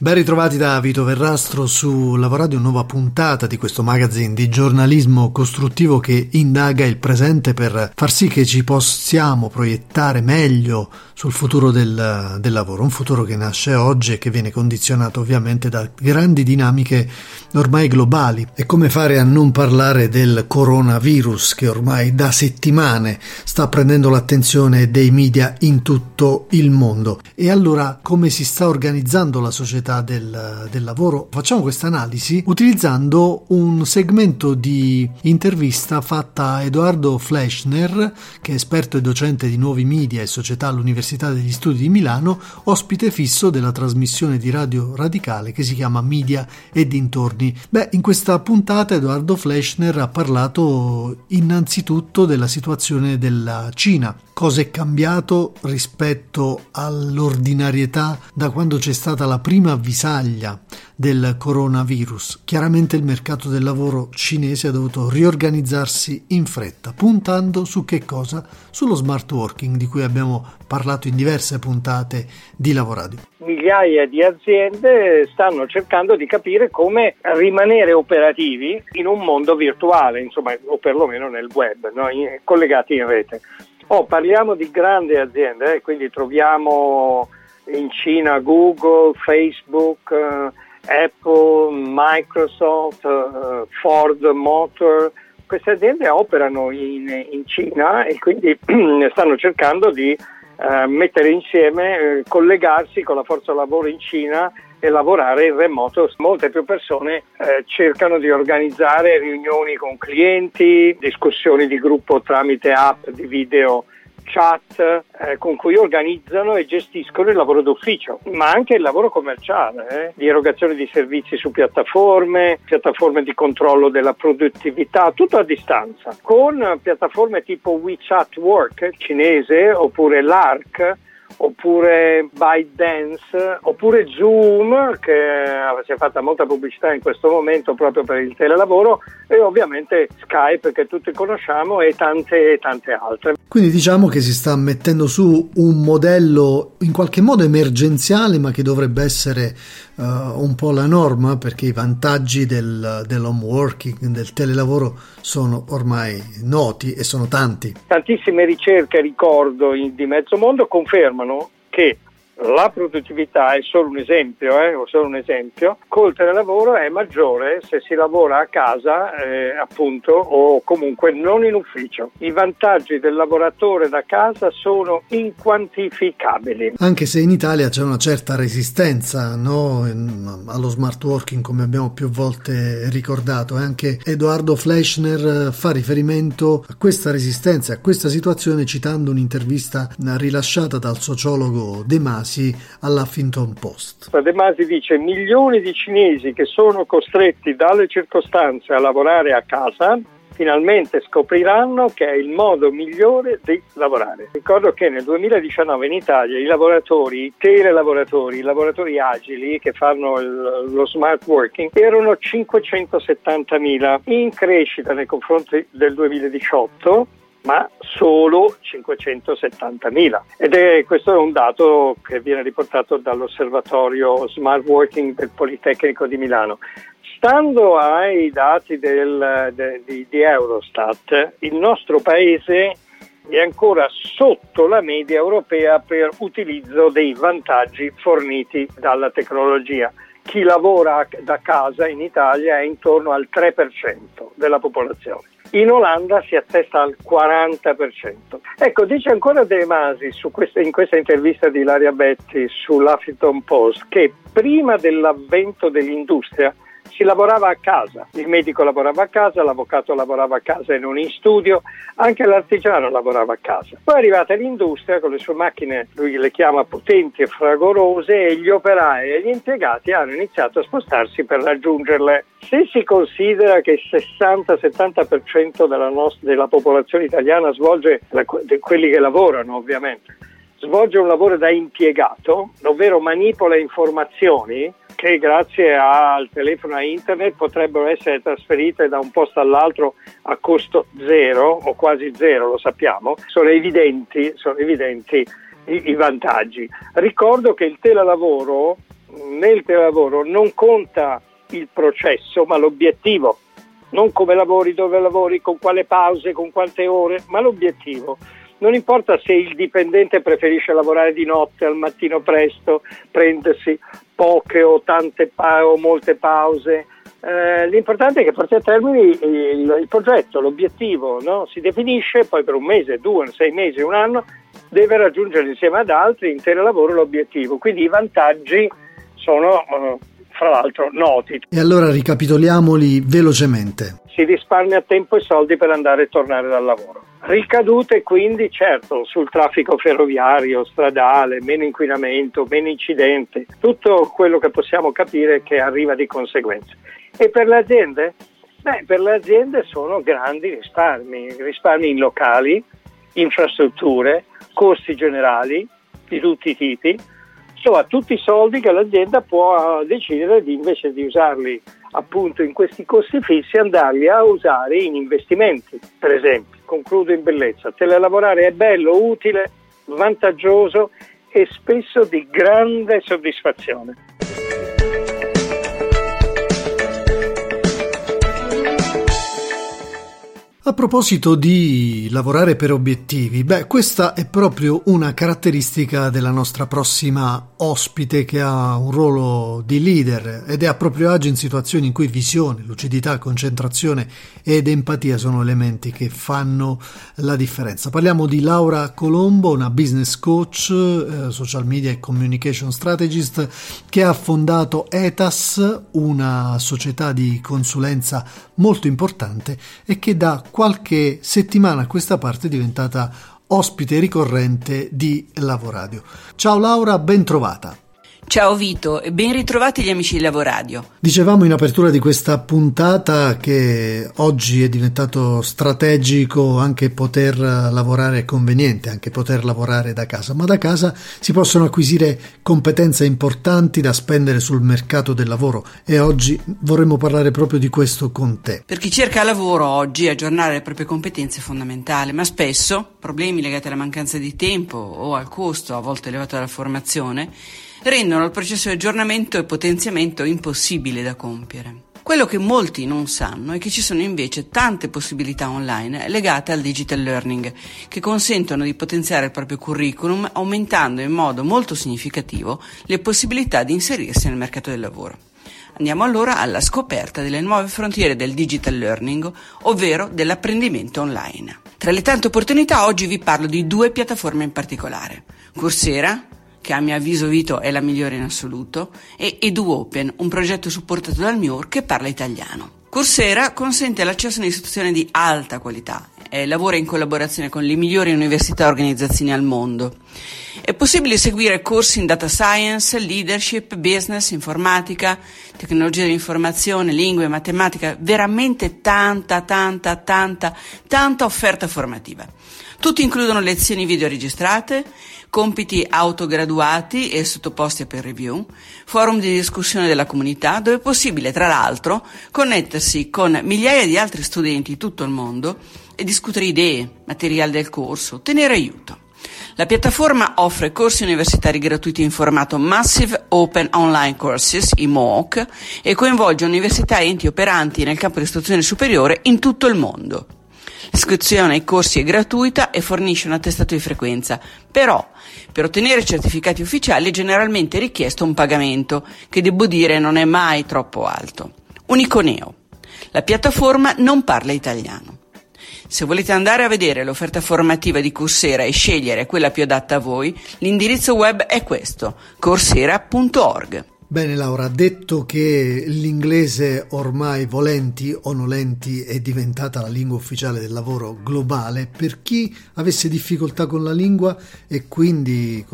Ben ritrovati da Vito Verrastro su Lavoradio, nuova puntata di questo magazine di giornalismo costruttivo che indaga il presente per far sì che ci possiamo proiettare meglio sul futuro del lavoro, un futuro che nasce oggi e che viene condizionato ovviamente da grandi dinamiche ormai globali. E come fare a non parlare del coronavirus che ormai da settimane sta prendendo l'attenzione dei media in tutto il mondo? E allora come si sta organizzando la società del lavoro? Facciamo questa analisi utilizzando un segmento di intervista fatta a Edoardo Fleischner, che è esperto e docente di nuovi media e società all'Università degli Studi di Milano, ospite fisso della trasmissione di Radio Radicale che si chiama Media e dintorni. In questa puntata Edoardo Fleischner ha parlato innanzitutto della situazione della Cina. Cosa è cambiato rispetto all'ordinarietà da quando c'è stata la prima avvisaglia del coronavirus? Chiaramente il mercato del lavoro cinese ha dovuto riorganizzarsi in fretta, puntando su che cosa? Sullo smart working, di cui abbiamo parlato in diverse puntate di Lavoradio. Migliaia di aziende stanno cercando di capire come rimanere operativi in un mondo virtuale, insomma, o perlomeno nel web, no? Collegati in rete. Parliamo di grandi aziende, quindi troviamo in Cina Google, Facebook, Apple, Microsoft, Ford Motor. Queste aziende operano in Cina e quindi stanno cercando di mettere insieme, collegarsi con la forza lavoro in Cina e lavorare in remoto. Molte più persone cercano di organizzare riunioni con clienti, discussioni di gruppo tramite app di video chat con cui organizzano e gestiscono il lavoro d'ufficio, ma anche il lavoro commerciale, di erogazione di servizi su piattaforme di controllo della produttività, tutto a distanza, con piattaforme tipo WeChat Work cinese, oppure l'ARC, oppure ByteDance, oppure Zoom, che si è fatta molta pubblicità in questo momento proprio per il telelavoro, e ovviamente Skype, che tutti conosciamo, e tante altre. Quindi diciamo che si sta mettendo su un modello in qualche modo emergenziale, ma che dovrebbe essere un po' la norma, perché i vantaggi dell'home working, del telelavoro, sono ormai noti e sono tanti. Tantissime ricerche, ricordo, di mezzo mondo confermano che la produttività è solo un esempio, col telelavoro è maggiore se si lavora a casa, appunto, o comunque non in ufficio. I vantaggi del lavoratore da casa sono inquantificabili. Anche se in Italia c'è una certa resistenza, no, allo smart working, come abbiamo più volte ricordato, e anche Edoardo Fleischner fa riferimento a questa resistenza, a questa situazione, citando un'intervista rilasciata dal sociologo De Masi all'Huffington Post. De Masi dice: milioni di cinesi che sono costretti dalle circostanze a lavorare a casa finalmente scopriranno che è il modo migliore di lavorare. Ricordo che nel 2019 in Italia i lavoratori agili che fanno lo smart working erano 570.000, in crescita nei confronti del 2018, ma solo 570.000, questo è un dato che viene riportato dall'osservatorio Smart Working del Politecnico di Milano. Stando ai dati di Eurostat, il nostro paese è ancora sotto la media europea per utilizzo dei vantaggi forniti dalla tecnologia. Chi lavora da casa in Italia è intorno al 3% della popolazione. In Olanda si attesta al 40%. Dice ancora De Masi in questa intervista di Ilaria Betti sull'Huffington Post che prima dell'avvento dell'industria si lavorava a casa, il medico lavorava a casa, l'avvocato lavorava a casa e non in studio, anche l'artigiano lavorava a casa. Poi è arrivata l'industria con le sue macchine, lui le chiama potenti e fragorose, e gli operai e gli impiegati hanno iniziato a spostarsi per raggiungerle. Se si considera che il 60-70% della popolazione italiana svolge quelli che lavorano, ovviamente, svolge un lavoro da impiegato, ovvero manipola informazioni che grazie al telefono a internet potrebbero essere trasferite da un posto all'altro a costo zero o quasi zero, lo sappiamo, sono evidenti i vantaggi. Ricordo che nel telelavoro non conta il processo ma l'obiettivo, non come lavori, dove lavori, con quale pause, con quante ore, ma l'obiettivo. Non importa se il dipendente preferisce lavorare di notte, al mattino presto, prendersi poche o tante o molte pause. L'importante è che porti a termine il progetto, l'obiettivo, no? Si definisce, poi per un mese, 2, 6 mesi, un anno, deve raggiungere insieme ad altri in telelavoro l'obiettivo. Quindi i vantaggi sono fra l'altro noti. E allora ricapitoliamoli velocemente. Si risparmia tempo e soldi per andare e tornare dal lavoro. Ricadute quindi certo sul traffico ferroviario, stradale, meno inquinamento, meno incidente, tutto quello che possiamo capire che arriva di conseguenza. E per le aziende? Per le aziende sono grandi risparmi in locali, infrastrutture, costi generali di tutti i tipi, insomma tutti i soldi che l'azienda può decidere di, invece di usarli appunto in questi costi fissi, andarli a usare in investimenti. Per esempio, concludo in bellezza, telelavorare è bello, utile, vantaggioso e spesso di grande soddisfazione. A proposito di lavorare per obiettivi, questa è proprio una caratteristica della nostra prossima ospite che ha un ruolo di leader ed è a proprio agio in situazioni in cui visione, lucidità, concentrazione ed empatia sono elementi che fanno la differenza. Parliamo di Laura Colombo, una business coach, social media e communication strategist che ha fondato ETAS, una società di consulenza molto importante e che dà qualche settimana a questa parte è diventata ospite ricorrente di Lavoradio. Ciao Laura, ben trovata. Ciao Vito e ben ritrovati gli amici di Lavoradio. Dicevamo in apertura di questa puntata che oggi è diventato strategico anche poter lavorare, conveniente anche poter lavorare da casa, ma da casa si possono acquisire competenze importanti da spendere sul mercato del lavoro e oggi vorremmo parlare proprio di questo con te. Per chi cerca lavoro oggi aggiornare le proprie competenze è fondamentale, ma spesso problemi legati alla mancanza di tempo o al costo a volte elevato della formazione rendono il processo di aggiornamento e potenziamento impossibile da compiere. Quello che molti non sanno è che ci sono invece tante possibilità online legate al digital learning che consentono di potenziare il proprio curriculum aumentando in modo molto significativo le possibilità di inserirsi nel mercato del lavoro. Andiamo allora alla scoperta delle nuove frontiere del digital learning, ovvero dell'apprendimento online. Tra le tante opportunità oggi vi parlo di 2 piattaforme in particolare: Coursera, che a mio avviso Vito è la migliore in assoluto, e EduOpen, un progetto supportato dal MIUR che parla italiano. Coursera consente l'accesso a un'istruzione di alta qualità e lavora in collaborazione con le migliori università e organizzazioni al mondo. È possibile seguire corsi in data science, leadership, business, informatica, tecnologia dell'informazione, lingue, matematica, veramente tanta offerta formativa. Tutti includono lezioni video registrate, compiti autograduati e sottoposti a peer review, forum di discussione della comunità dove è possibile, tra l'altro, connettersi con migliaia di altri studenti di tutto il mondo e discutere idee, materiali del corso, ottenere aiuto. La piattaforma offre corsi universitari gratuiti in formato Massive Open Online Courses, i MOOC, e coinvolge università e enti operanti nel campo dell'istruzione superiore in tutto il mondo. L'iscrizione ai corsi è gratuita e fornisce un attestato di frequenza, però per ottenere certificati ufficiali è generalmente richiesto un pagamento, che devo dire non è mai troppo alto. Uniconeo. La piattaforma non parla italiano. Se volete andare a vedere l'offerta formativa di Coursera e scegliere quella più adatta a voi, l'indirizzo web è questo: coursera.org. Bene Laura, detto che l'inglese ormai volenti o nolenti è diventata la lingua ufficiale del lavoro globale, per chi avesse difficoltà con la lingua e quindi,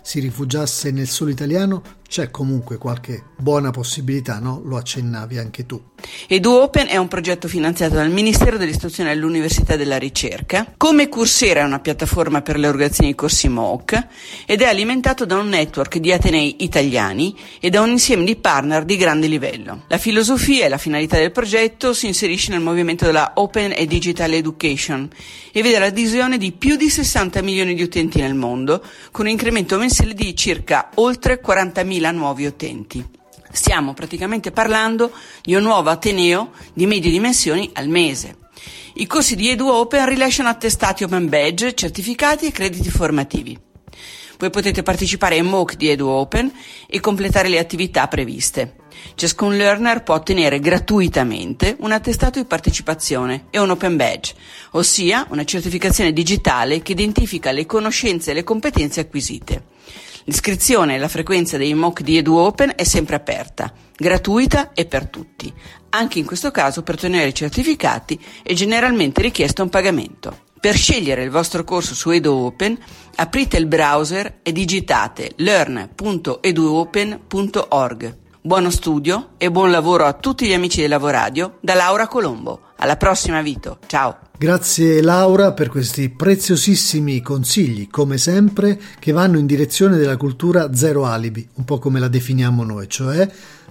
si rifugiasse nel solo italiano, c'è comunque qualche buona possibilità, no? Lo accennavi anche tu. EduOpen è un progetto finanziato dal Ministero dell'Istruzione e dell'Università della Ricerca, come Coursera è una piattaforma per l'erogazione di corsi MOOC ed è alimentato da un network di atenei italiani e da un insieme di partner di grande livello. La filosofia e la finalità del progetto si inserisce nel movimento della Open e Digital Education e vede l'adesione di più di 60 milioni di utenti nel mondo, con un incremento mensile di circa oltre 40.000 nuovi utenti. Stiamo praticamente parlando di un nuovo ateneo di medie dimensioni al mese. I corsi di EduOpen rilasciano attestati Open Badge, certificati e crediti formativi. Voi potete partecipare ai MOOC di EduOpen e completare le attività previste. Ciascun learner può ottenere gratuitamente un attestato di partecipazione e un Open Badge, ossia una certificazione digitale che identifica le conoscenze e le competenze acquisite. L'iscrizione e la frequenza dei MOOC di EduOpen è sempre aperta, gratuita e per tutti, anche in questo caso per ottenere certificati è generalmente richiesto un pagamento. Per scegliere il vostro corso su EduOpen, aprite il browser e digitate learn.eduopen.org. Buono studio e buon lavoro a tutti gli amici di Lavoradio da Laura Colombo. Alla prossima, Vito. Ciao. Grazie Laura per questi preziosissimi consigli, come sempre, che vanno in direzione della cultura zero alibi, un po' come la definiamo noi, cioè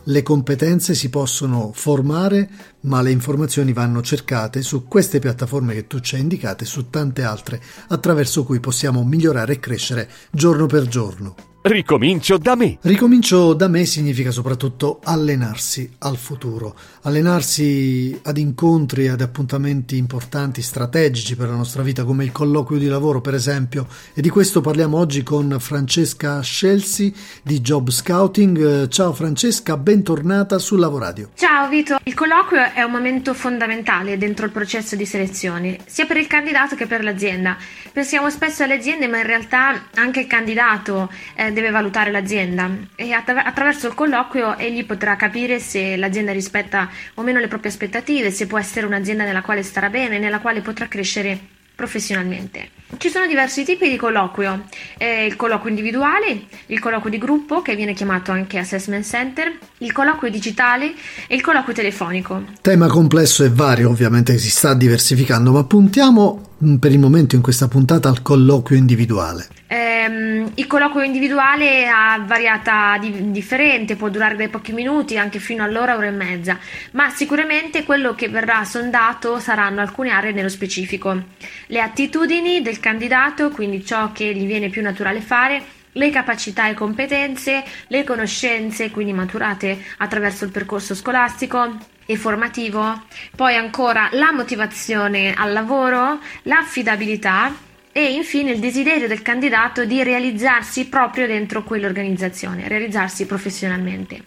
le competenze si possono formare, ma le informazioni vanno cercate su queste piattaforme che tu ci hai indicate e su tante altre, attraverso cui possiamo migliorare e crescere giorno per giorno. Ricomincio da me. Ricomincio da me significa soprattutto allenarsi al futuro, allenarsi ad incontri, ad appuntamenti importanti, strategici per la nostra vita, come il colloquio di lavoro, per esempio. E di questo parliamo oggi con Francesca Scelsi di Job Scouting. Ciao Francesca, bentornata su Lavoradio. Ciao Vito. Il colloquio è un momento fondamentale dentro il processo di selezione, sia per il candidato che per l'azienda. Pensiamo spesso alle aziende, ma in realtà anche il candidato deve valutare l'azienda e attraverso il colloquio egli potrà capire se l'azienda rispetta o meno le proprie aspettative, se può essere un'azienda nella quale starà bene, nella quale potrà crescere professionalmente. Ci sono diversi tipi di colloquio, il colloquio individuale, il colloquio di gruppo che viene chiamato anche assessment center, il colloquio digitale e il colloquio telefonico. Tema complesso e vario, ovviamente, che si sta diversificando, ma puntiamo per il momento in questa puntata al colloquio individuale. Il colloquio individuale ha variata differente, può durare dai pochi minuti anche fino all'ora, ora e mezza, ma sicuramente quello che verrà sondato saranno alcune aree nello specifico, le attitudini del candidato, quindi ciò che gli viene più naturale fare, le capacità e competenze, le conoscenze, quindi maturate attraverso il percorso scolastico e formativo, poi ancora la motivazione al lavoro, l'affidabilità e infine il desiderio del candidato di realizzarsi proprio dentro quell'organizzazione, realizzarsi professionalmente.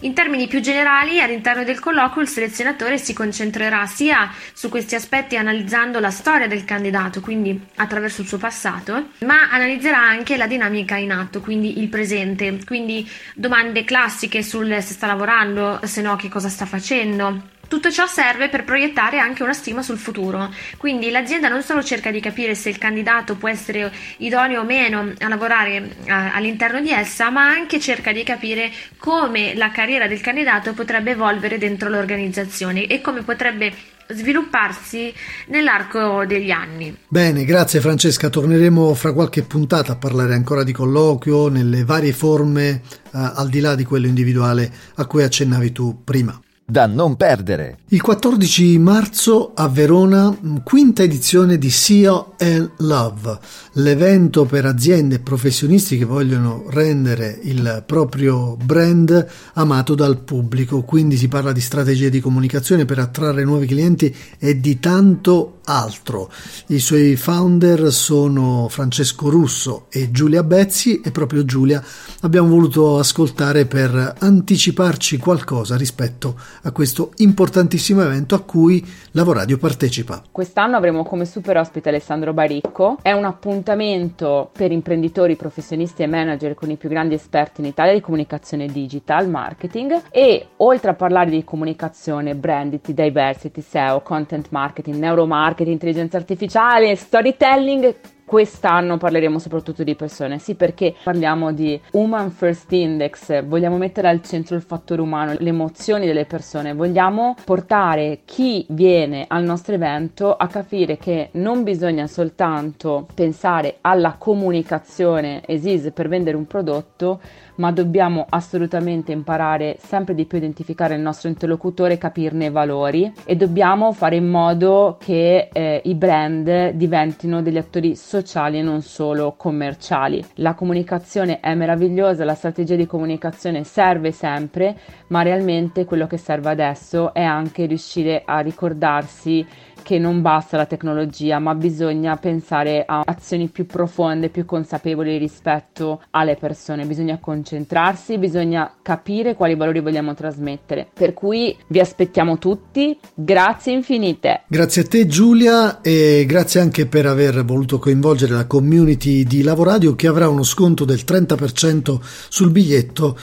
In termini più generali, all'interno del colloquio il selezionatore si concentrerà sia su questi aspetti analizzando la storia del candidato, quindi attraverso il suo passato, ma analizzerà anche la dinamica in atto, quindi il presente, quindi domande classiche sul se sta lavorando, se no che cosa sta facendo. Tutto ciò serve per proiettare anche una stima sul futuro, quindi l'azienda non solo cerca di capire se il candidato può essere idoneo o meno a lavorare all'interno di essa, ma anche cerca di capire come la carriera del candidato potrebbe evolvere dentro l'organizzazione e come potrebbe svilupparsi nell'arco degli anni. Bene, grazie Francesca, torneremo fra qualche puntata a parlare ancora di colloquio nelle varie forme, al di là di quello individuale a cui accennavi tu prima. Da non perdere. Il 14 marzo a Verona, quinta edizione di SEO and Love, l'evento per aziende e professionisti che vogliono rendere il proprio brand amato dal pubblico. Quindi si parla di strategie di comunicazione per attrarre nuovi clienti e di tanto altro. I suoi founder sono Francesco Russo e Giulia Bezzi, e proprio Giulia abbiamo voluto ascoltare per anticiparci qualcosa rispetto a questo importantissimo evento a cui Lavoradio partecipa. Quest'anno avremo come super ospite Alessandro Baricco. È un appuntamento per imprenditori, professionisti e manager con i più grandi esperti in Italia di comunicazione digital, marketing, e oltre a parlare di comunicazione, branding, diversity, SEO, content marketing, neuromarketing, intelligenza artificiale, storytelling, Quest'anno parleremo soprattutto di persone, sì, perché parliamo di Human First Index, vogliamo mettere al centro il fattore umano, le emozioni delle persone, vogliamo portare chi viene al nostro evento a capire che non bisogna soltanto pensare alla comunicazione ESIS per vendere un prodotto, ma dobbiamo assolutamente imparare sempre di più a identificare il nostro interlocutore, capirne i valori, e dobbiamo fare in modo che i brand diventino degli attori sociali e non solo commerciali. La comunicazione è meravigliosa, la strategia di comunicazione serve sempre, ma realmente quello che serve adesso è anche riuscire a ricordarsi che non basta la tecnologia, ma bisogna pensare a azioni più profonde, più consapevoli rispetto alle persone. Bisogna concentrarsi, bisogna capire quali valori vogliamo trasmettere. Per cui vi aspettiamo tutti. Grazie infinite. Grazie a te Giulia, e grazie anche per aver voluto coinvolgere la community di Lavoradio, che avrà uno sconto del 30% sul biglietto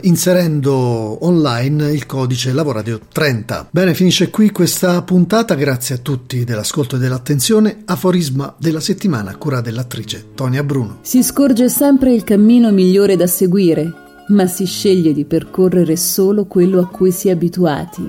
inserendo online il codice Lavoradio 30. Bene, finisce qui questa puntata. Grazie a tutti dell'ascolto e dell'attenzione. Aforisma della settimana a cura dell'attrice Tonia Bruno. Si scorge sempre il cammino migliore da seguire, ma si sceglie di percorrere solo quello a cui si è abituati.